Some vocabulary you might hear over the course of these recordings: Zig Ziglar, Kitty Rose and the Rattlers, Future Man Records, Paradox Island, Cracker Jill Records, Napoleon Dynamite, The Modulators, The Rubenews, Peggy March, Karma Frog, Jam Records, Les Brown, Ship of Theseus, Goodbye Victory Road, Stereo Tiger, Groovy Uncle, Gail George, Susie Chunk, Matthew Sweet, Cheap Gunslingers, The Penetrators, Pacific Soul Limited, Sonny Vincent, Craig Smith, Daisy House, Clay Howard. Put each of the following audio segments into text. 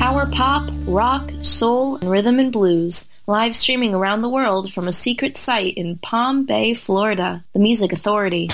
power pop, rock, soul, and rhythm and blues, live streaming around the world from a secret site in Palm Bay, Florida, the Music Authority.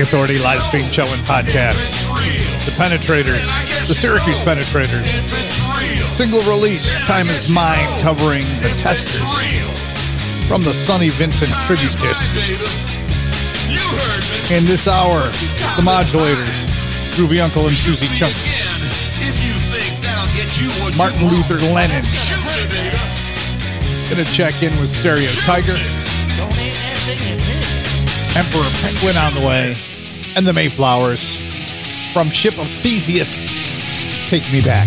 Authority live stream show and podcast. The Penetrators, the Syracuse Penetrators. Single release, Time Is Mine, covering The Testers from the Sonny Vincent tribute disc. In this hour, The Modulators, Groovy Uncle and Susie Chunk, Martin Luther Lennon. Gonna check in with Stereo Tiger, Emperor Penguin on the way, and the Mayflowers from Ship of Theseus, Take Me Back.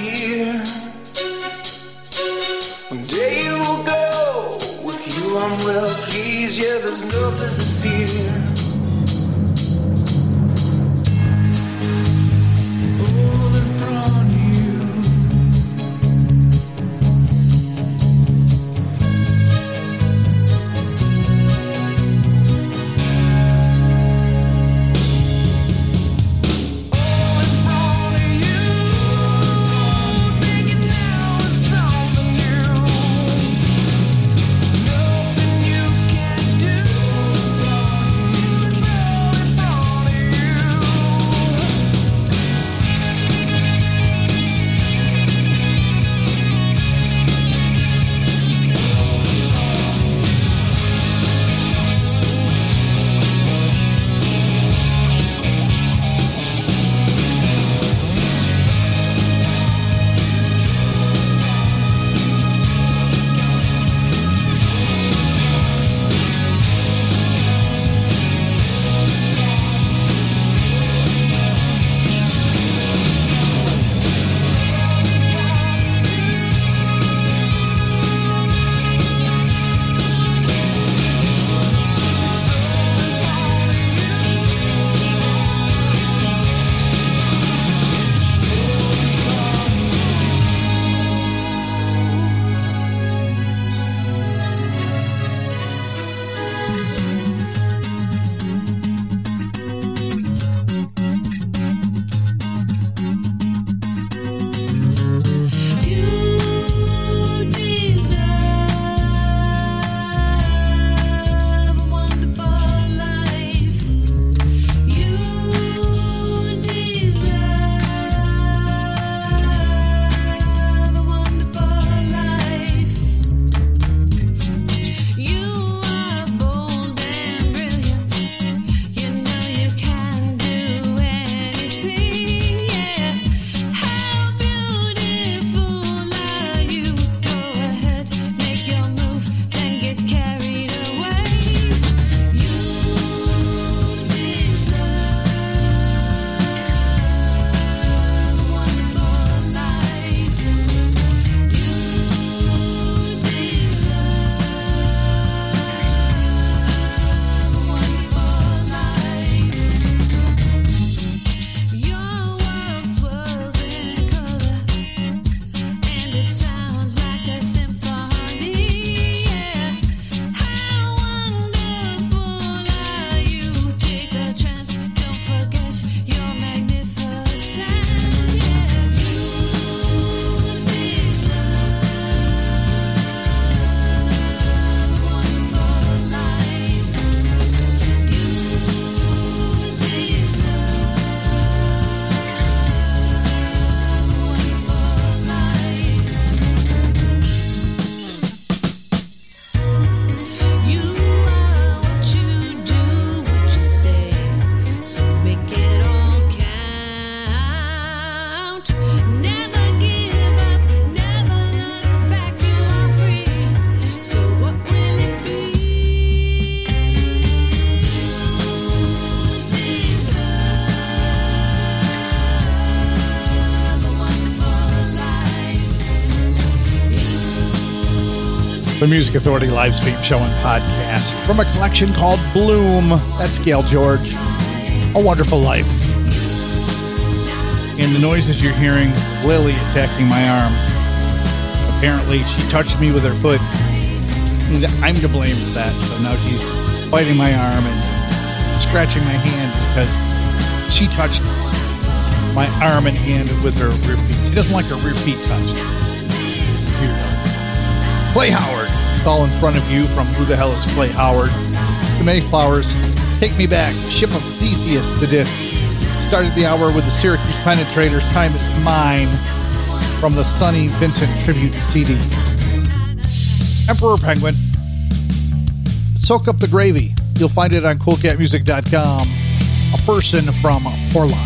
here. One day you will go. With you I'm well pleased. Yeah, there's nothing to fear. Rolling from you. The Music Authority live stream show and podcast from a collection called Bloom. That's Gail George. A Wonderful Life. And the noises you're hearing, Lily attacking my arm. Apparently, she touched me with her foot. And I'm to blame for that. So now she's biting my arm and scratching my hand because she touched my arm and hand with her rear feet. She doesn't like her rear feet touched. Here we go. Clay Howard, it's all in front of you from Who the Hell is Clay Howard? The Mayflowers, Take Me Back, Ship of Theseus to disc. Started the hour with the Syracuse Penetrators, Time Is Mine, from the Sonny Vincent tribute CD. Emperor Penguin, Soak Up the Gravy. You'll find it on coolcatmusic.com. A Person from Portland.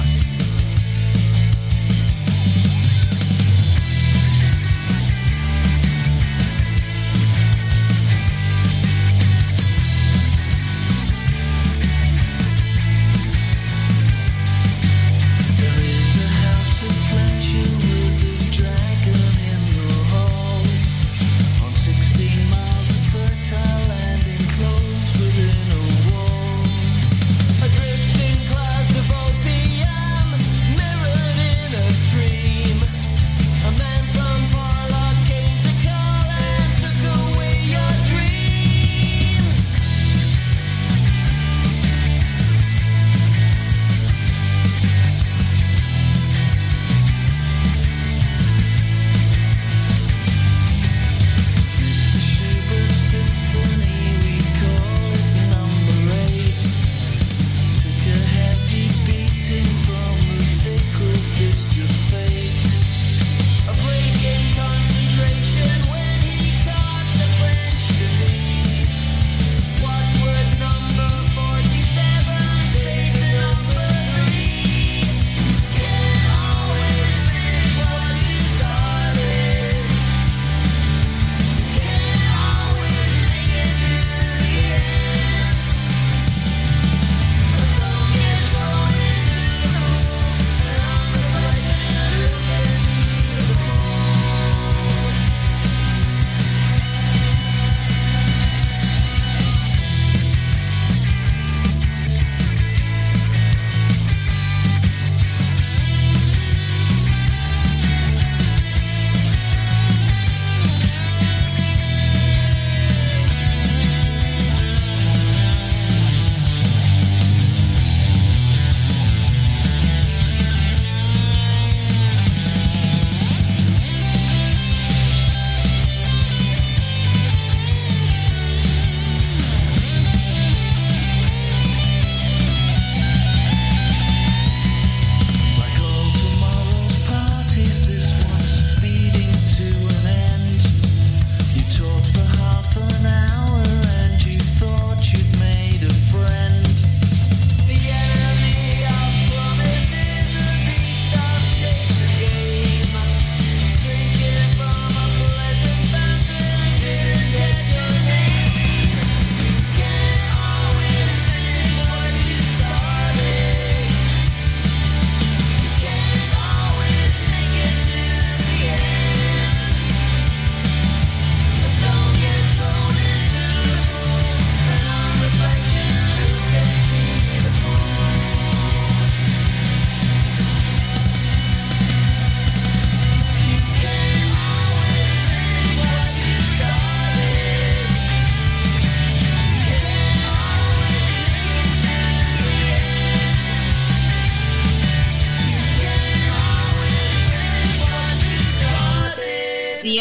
The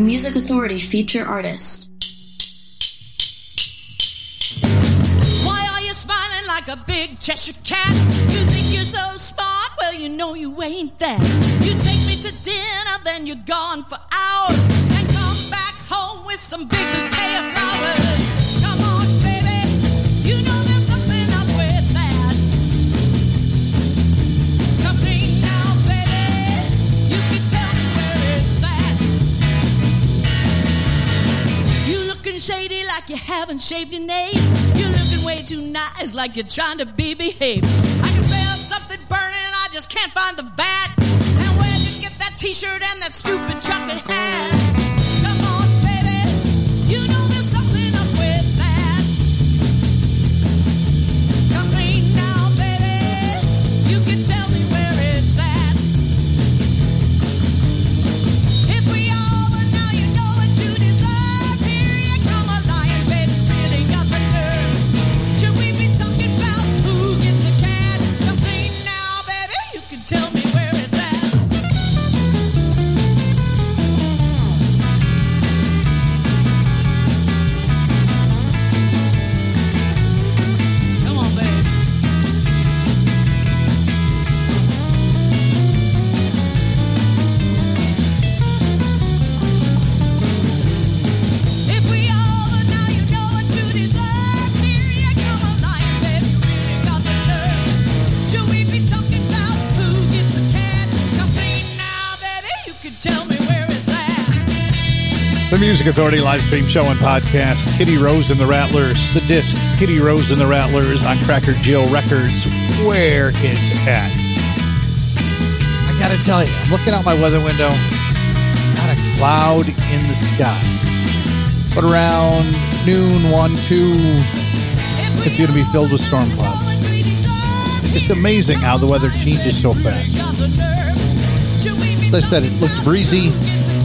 Music Authority feature artist. Why are you smiling like a big Cheshire cat? You think you're so smart? Well, you know you ain't that. You take me to dinner, then you're gone for hours, and come back home with some big bouquet of flowers. Come on, baby, you know there's something up with that. Come clean now, baby, you can tell me where it's at. Shady like you haven't shaved your nails. You're looking way too nice like you're trying to be behaved. I can smell something burning, I just can't find the vat. And where'd you get that t-shirt and that stupid chocolate hat? Come on, baby, you know there's something up with that. Come clean now, baby, you can tell me where it's at. If we over now, you know what you deserve. Tell me where it's at. The Music Authority live stream show and podcast, Kitty Rose and the Rattlers, the disc, Kitty Rose and the Rattlers on Cracker Jill Records, where it's at. I gotta tell you, I'm looking out my weather window, not a cloud in the sky. But around noon, 1, 2, it's going to be filled with storm clouds. It's just amazing how the weather changes so fast. As I said, it looks breezy,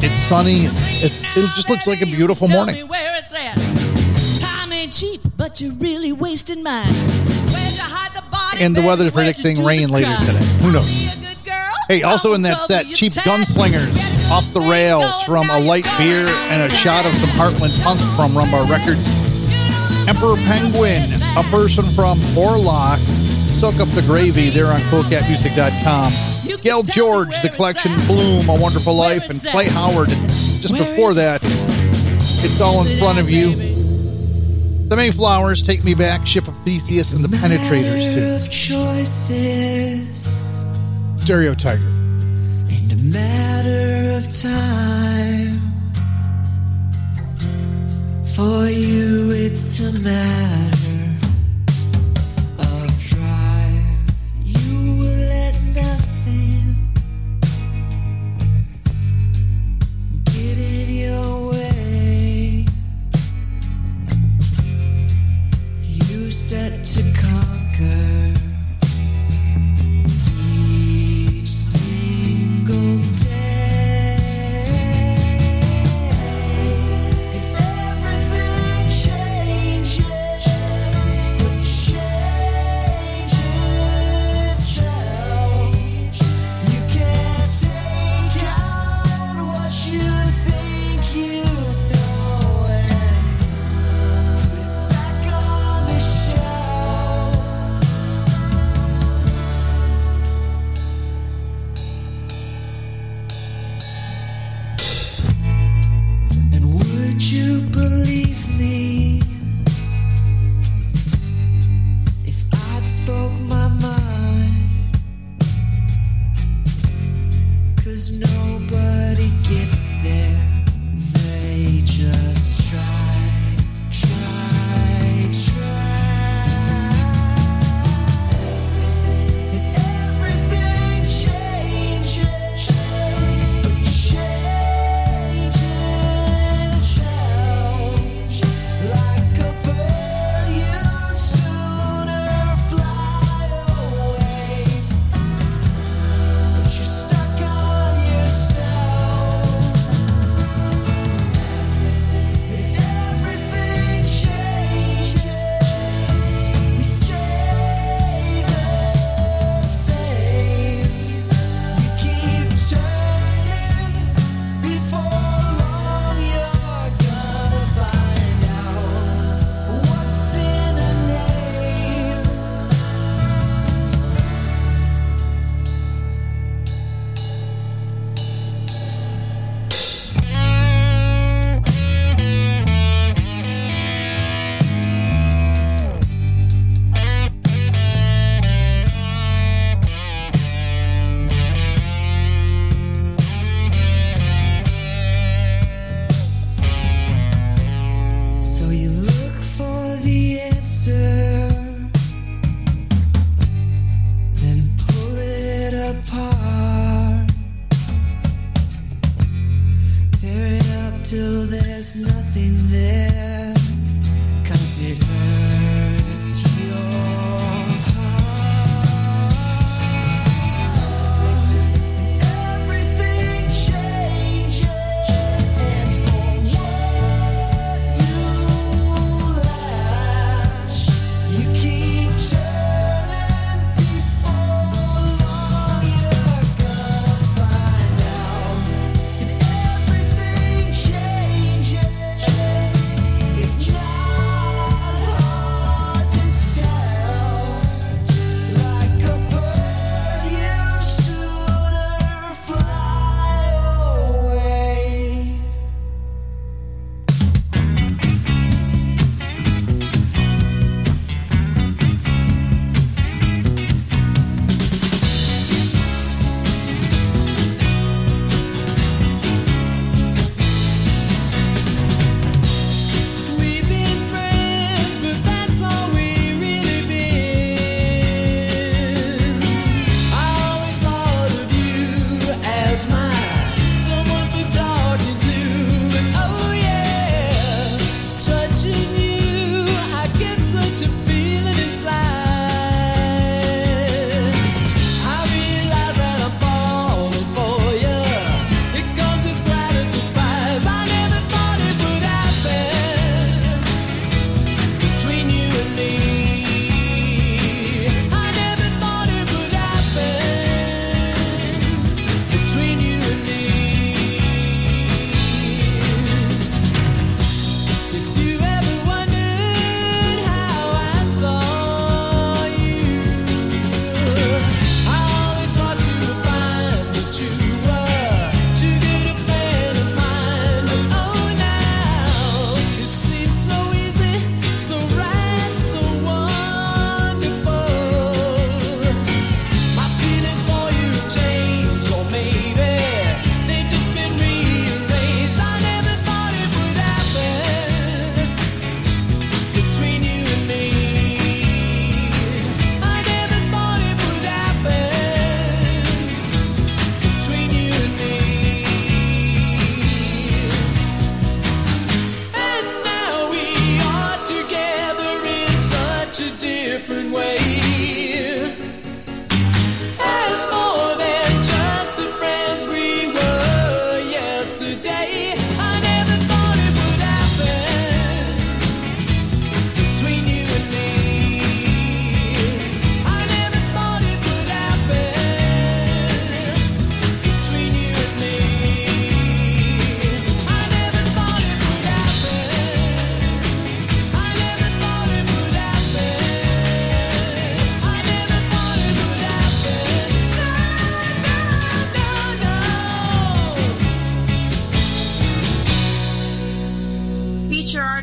it's sunny, it just looks like a beautiful morning. Tell me where it's at. Time ain't cheap, but you're really wasting mine. And the weather's predicting rain later today. Who knows? Hey, also in that set, Cheap Gunslingers, Off the Rails from A Light Beer and a Shot of Some Heartland Punk from Rumba Records. Emperor Penguin, a person from Orlock, Soak Up the Gravy, there on coolcatmusic.com. Gail George, the collection Bloom, A Wonderful Life, and Clay Howard. Just before that, It's All in Front of You. The Mayflowers, Take Me Back, Ship of Theseus, and The Penetrators, too. Stereo Tiger. And a matter of time. For you, it's a matter of drive. You will let nothing get in your way. You set to conquer.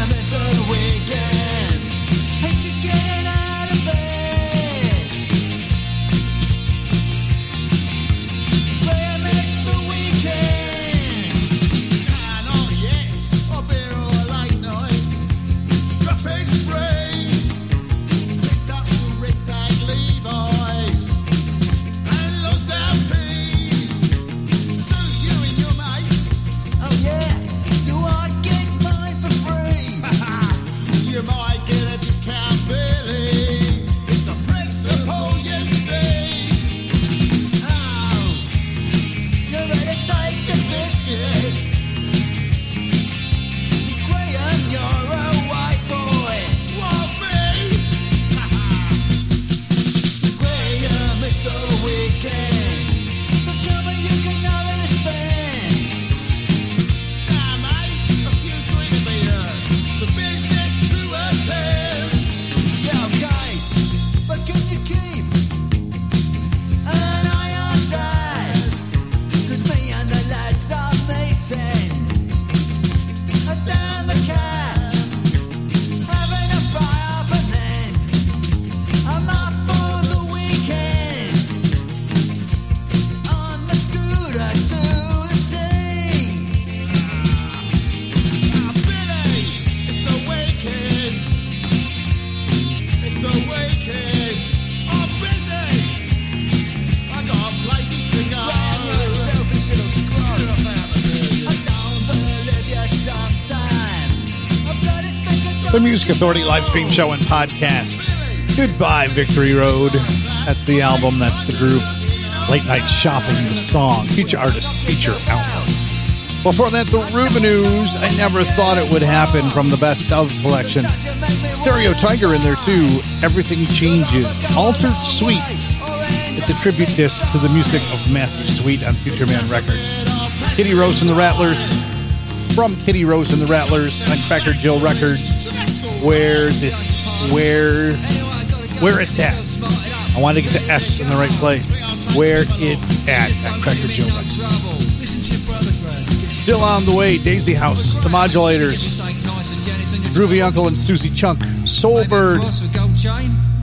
Artist of the Weekend. Hate you getting out of bed. Play Artist of the Weekend. And oh yeah, a beer or a light noise. Traffic spray. Pick up some Rick's and Levi's. And lost their peas. Suit you and your mate. Oh yeah, do I get mine for free? You might get a discount, Billy. It's a principle, you see. Oh, you're ready to take the biscuit. Graham, you're a white boy. Want me? Graham, it's the weekend. So tell me you can have it as band. Now, mate, a few quid for you. The business to us then. Yeah, okay, but can you keep an eye on that? 'Cause me and the lads are meeting down the cab, having a fry up, and then I'm up for the weekend on the scooter to the sea. Now, Billy, it's the weekend. It's the weekend. I'm busy. I got places to go. Man, you're a selfish little scrub. You're a man of business. I don't believe you sometimes. I'm glad it's been The Music Authority live stream show and podcast. Goodbye Victory Road. That's the album. That's the group. Late Night Shopping, the song. Feature Artist, Feature Album. Before that, The Rubenews. I Never Thought It Would Happen from the Best Of collection. Stereo Tiger in there too. Everything Changes. Altered Sweet. It's a tribute disc to the music of Matthew Sweet on Future Man Records. Kitty Rose and the Rattlers. From Kitty Rose and the Rattlers on Cracker Jill Records. Where this, where it's at. I want to get the S in the right place. Where it's at Cracker Jill Records. Still on the way, Daisy House, The Modulators, Groovy Uncle and Susie Chunk, Soulbird,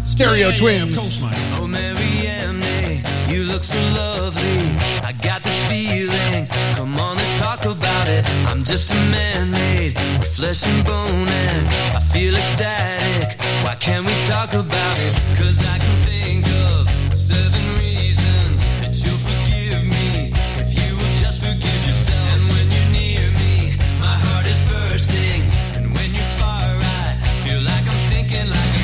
Stereo Twins. Oh, Mary Amney, you look so lovely. I got this feeling. Come on, let's talk about it. I'm just a man made of flesh and bone, and I feel ecstatic. Why can't we talk about it? 'Cause I can think of 7 reasons that you'll forgive me if you would just forgive yourself. And when you're near me, my heart is bursting. And when you're far, I feel like I'm sinking like a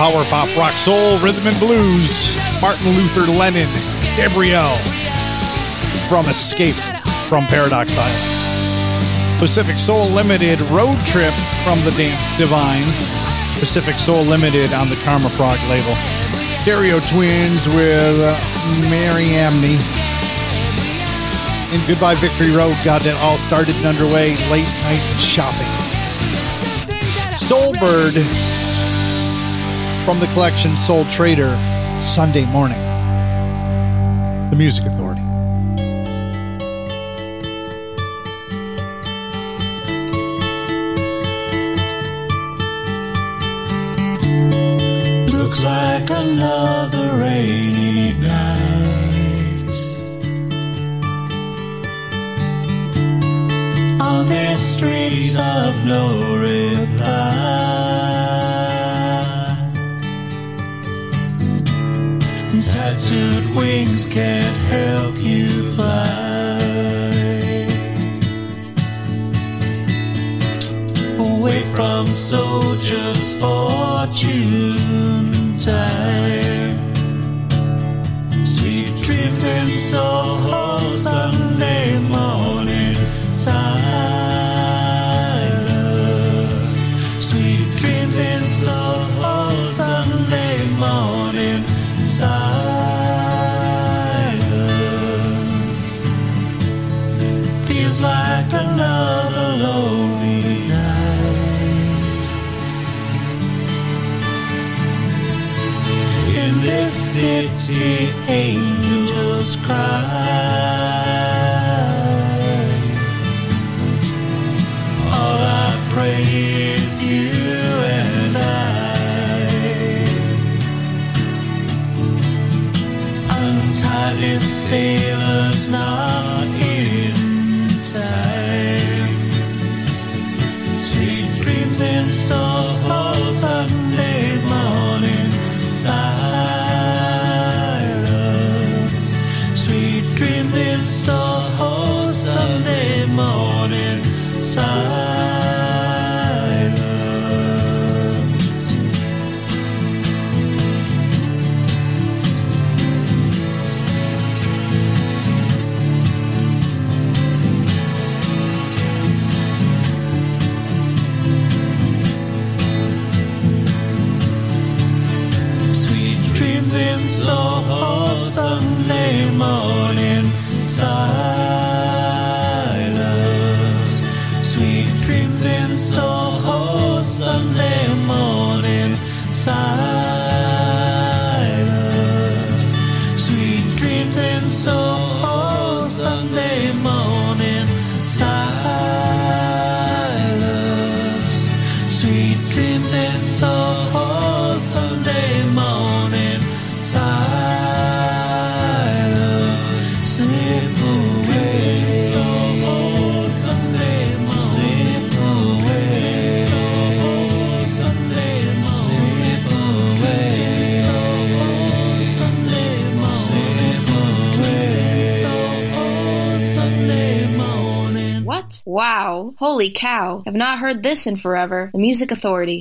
Power pop, rock, soul, rhythm and blues. Martin Luther Lennon, Gabrielle. From Escape from Paradox Island. Pacific Soul Limited, Road Trip from the Divine. Pacific Soul Limited on the Karma Frog label. Stereo Twins with Mary Amney. And Goodbye Victory Road got that all started and underway. Late night shopping. Soulbird. From the collection Soul Trader, Sunday Morning. The Music Authority. Looks like another rainy night on these streets of no reply. Tattooed wings can't help you fly. Away from soldiers' fortune time. Sweet dreams in Soho Sunday morning silence. Sweet dreams in Soho Sunday morning silence. Like another lonely night in this city, angels cry. All I pray is you and I. Untie this sailor's knot in time. Sweet dreams in Soho Sunday morning silence. Sweet dreams in Soho Sunday morning silence. so Sunday morning silence, sweet dreams in Soho, Sunday morning silence, sweet dreams in Soho, Sunday morning silence, sweet dreams in Soho, Sunday morning silence. Wow. Holy cow. I've not heard this in forever. The Music Authority.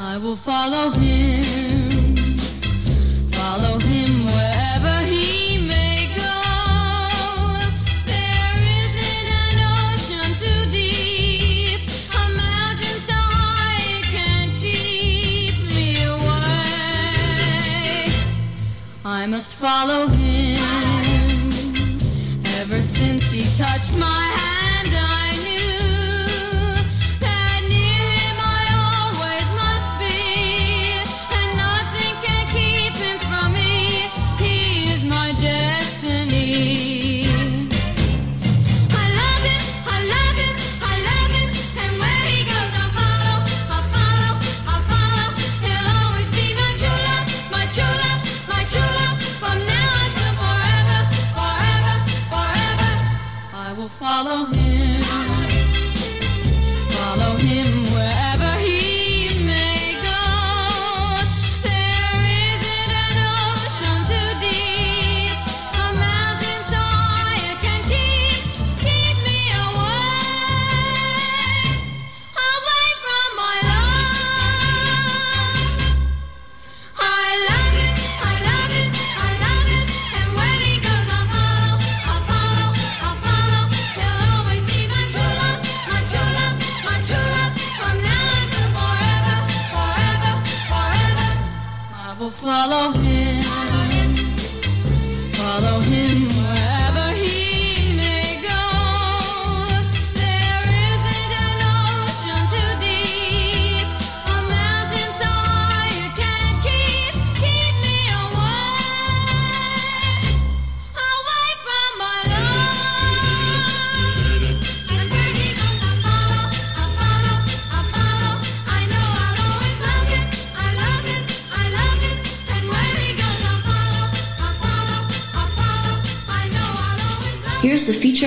I will follow him. Follow him wherever he I must follow him. Ever since he touched my hand, I knew that near him I always must be, and nothing can keep him from me. He is my destiny. I love him, I love him, I love him, and where he goes I'll follow, I'll follow, I'll follow. He'll always be my true love, my true love. Follow him. Follow him wherever he may go. There isn't an ocean too deep, a mountain so high it can keep me away, away from my love. I love him, I love him, I love him, and where he goes I'll follow, I'll follow, I'll follow. Follow him, follow him wherever he may go. There isn't an ocean too deep, a mountain so high you can't keep me away, away from my love. And where he goes, I'll follow, I'll follow, I'll follow. I know I'll always love him, I love him, I love him. Here's the feature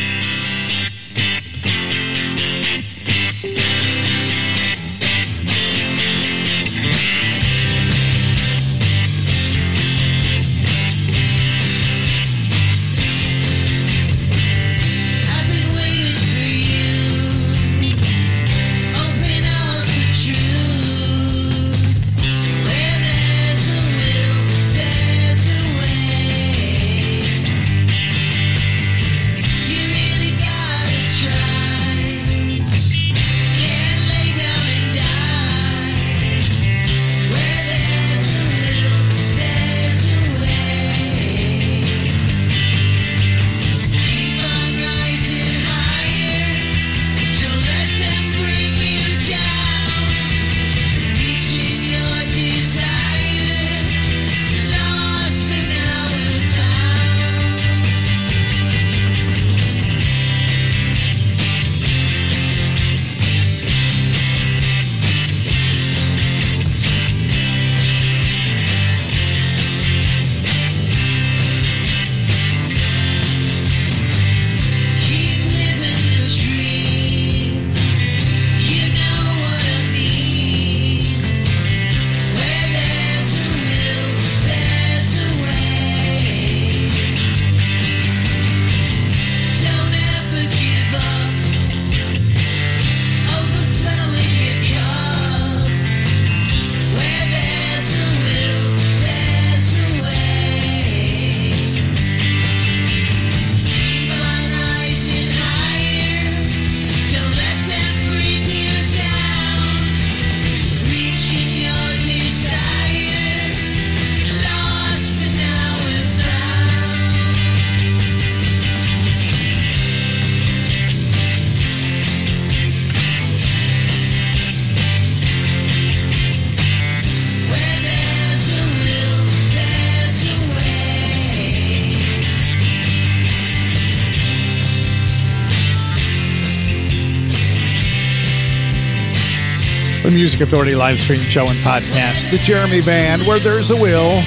the Music Authority live stream show and podcast, The Jeremy Band, where there's a will,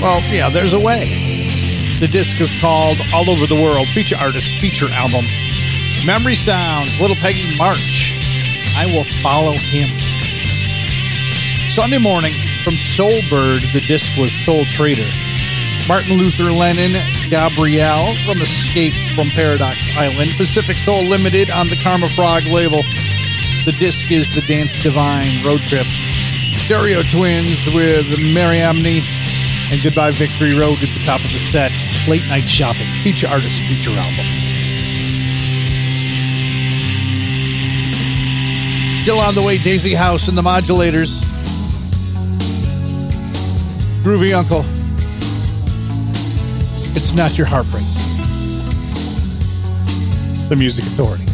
well, yeah, there's a way. The disc is called All Over the World, feature artist, feature album. Memory Sounds, Little Peggy March, I Will Follow Him. Sunday morning, from Soulbird, the disc was Soul Trader. Martin Luther Lennon, Gabrielle from Escape from Paradox Island. Pacific Soul Limited on the Karma Frog label. The disc is The Dance Divine Road Trip. Stereo Twins with Mary Amney and Goodbye Victory Road at the top of the set. Late Night Shopping, feature artist, feature album. Still on the way, Daisy House and the Modulators. Groovy Uncle. It's Not Your Heartbreak. The Music Authority.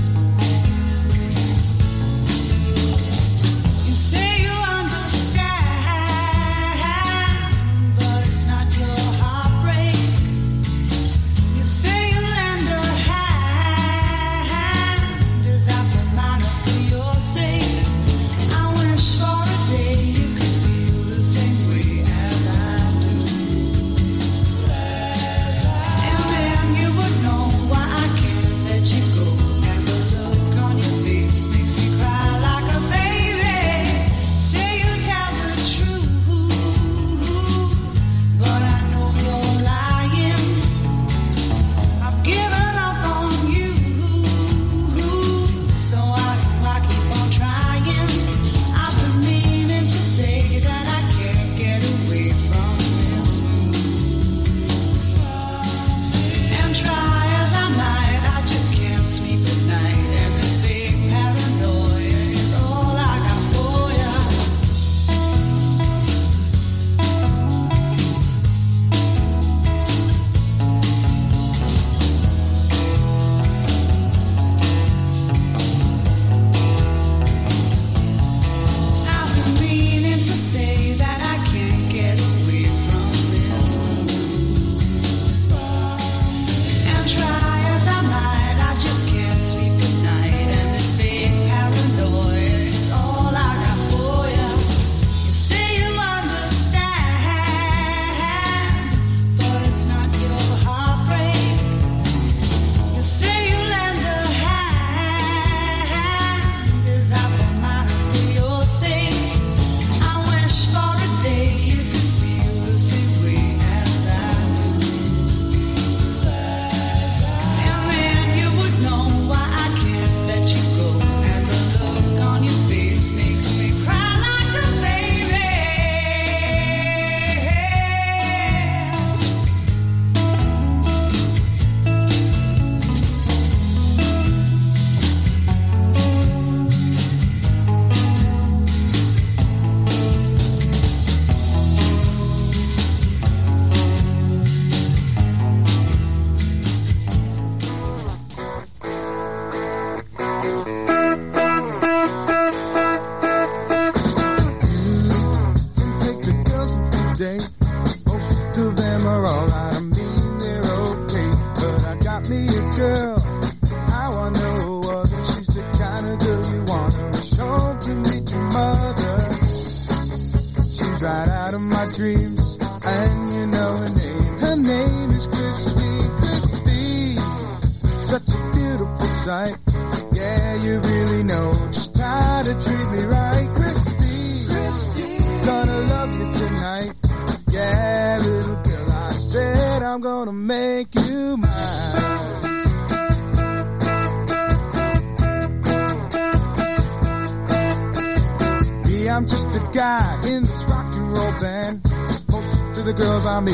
I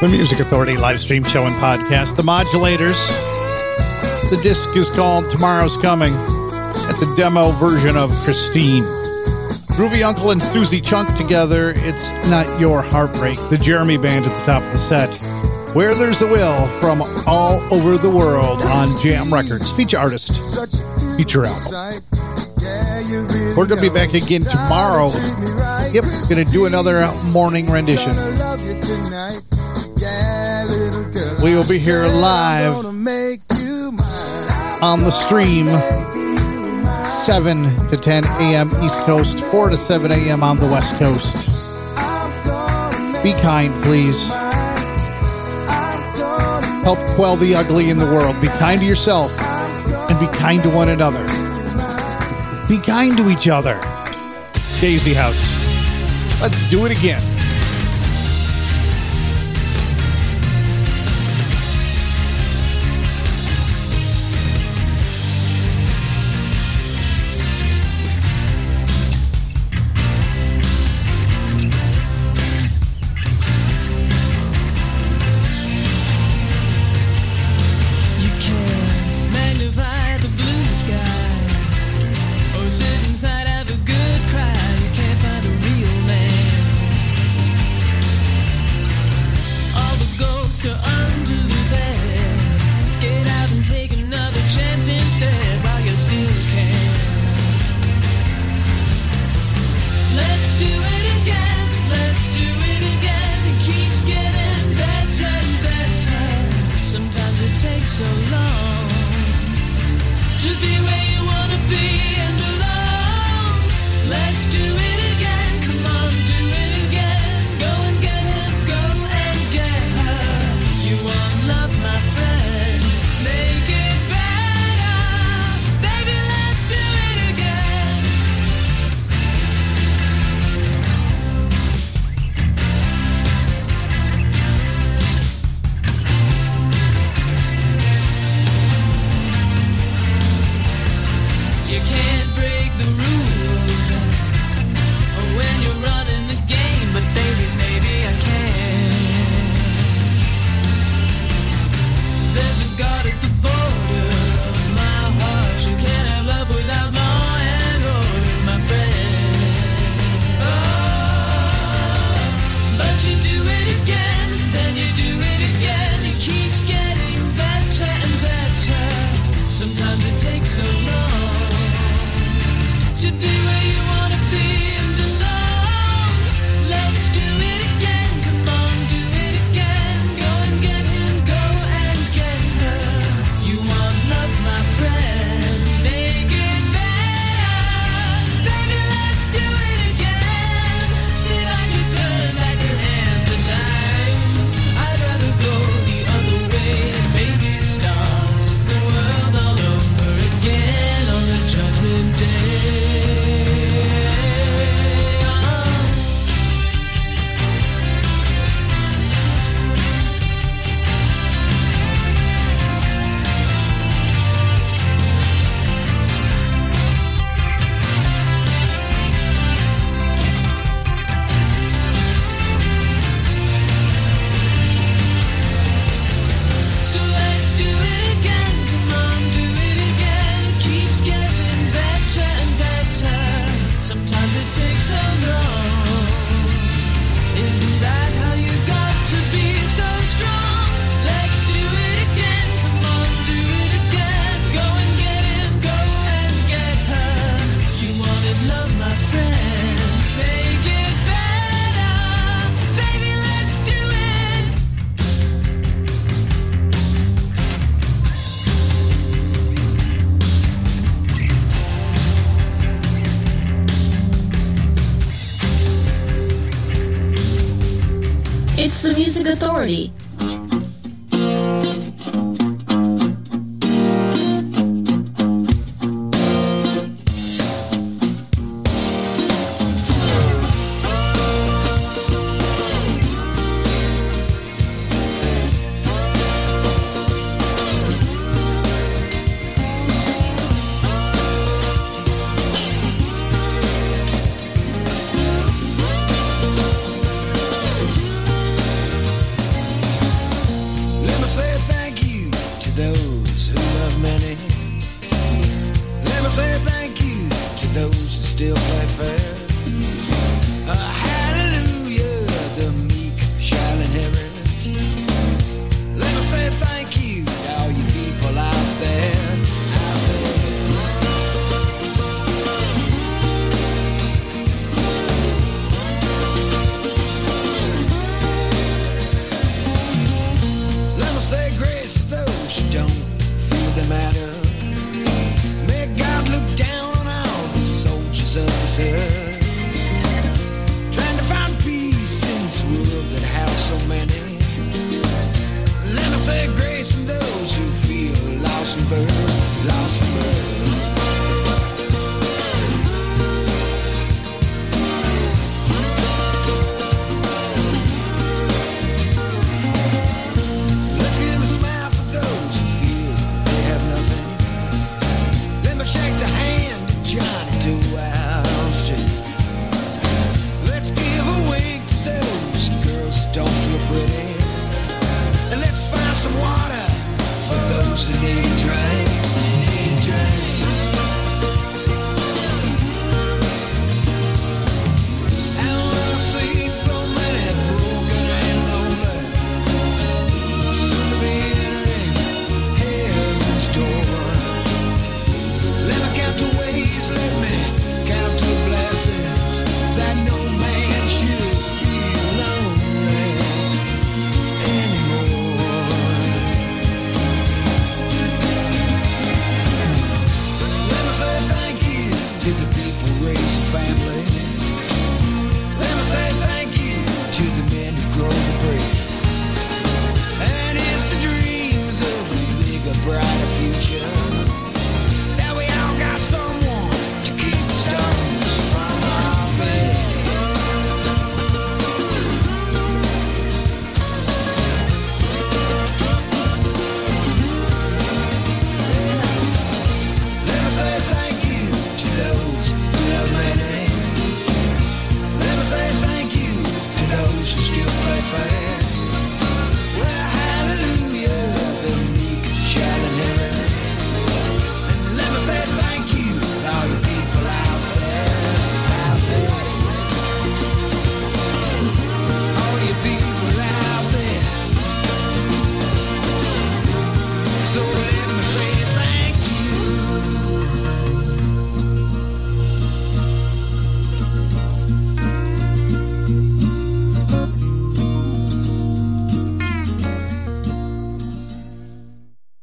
The Music Authority live stream show and podcast, The Modulators. The disc is called Tomorrow's Coming. It's a demo version of Christine. Groovy Uncle and Susie Chunk together, It's Not Your Heartbreak. The Jeremy Band at the top of the set. Where There's a Will from all over the world on Jam Records. Feature artist, feature album. We're going to be back again tomorrow. Yep, going to do another morning rendition. We will be here live on the stream, 7 to 10 a.m. East Coast, 4 to 7 a.m. on the West Coast. Be kind, please. Help quell the ugly in the world. Be kind to yourself and be kind to one another. Be kind to each other. Daisy House. Let's do it again. Authority. still play fair. Hallelujah, the meek shall inherit. Let me say thank you to all you people out there. Let me say grace for those who don't feel the matter. May God look down on all the soldiers of this earth, trying to find peace in this world that has so many. Let me say grace from those who feel lost from birth, lost from birth. To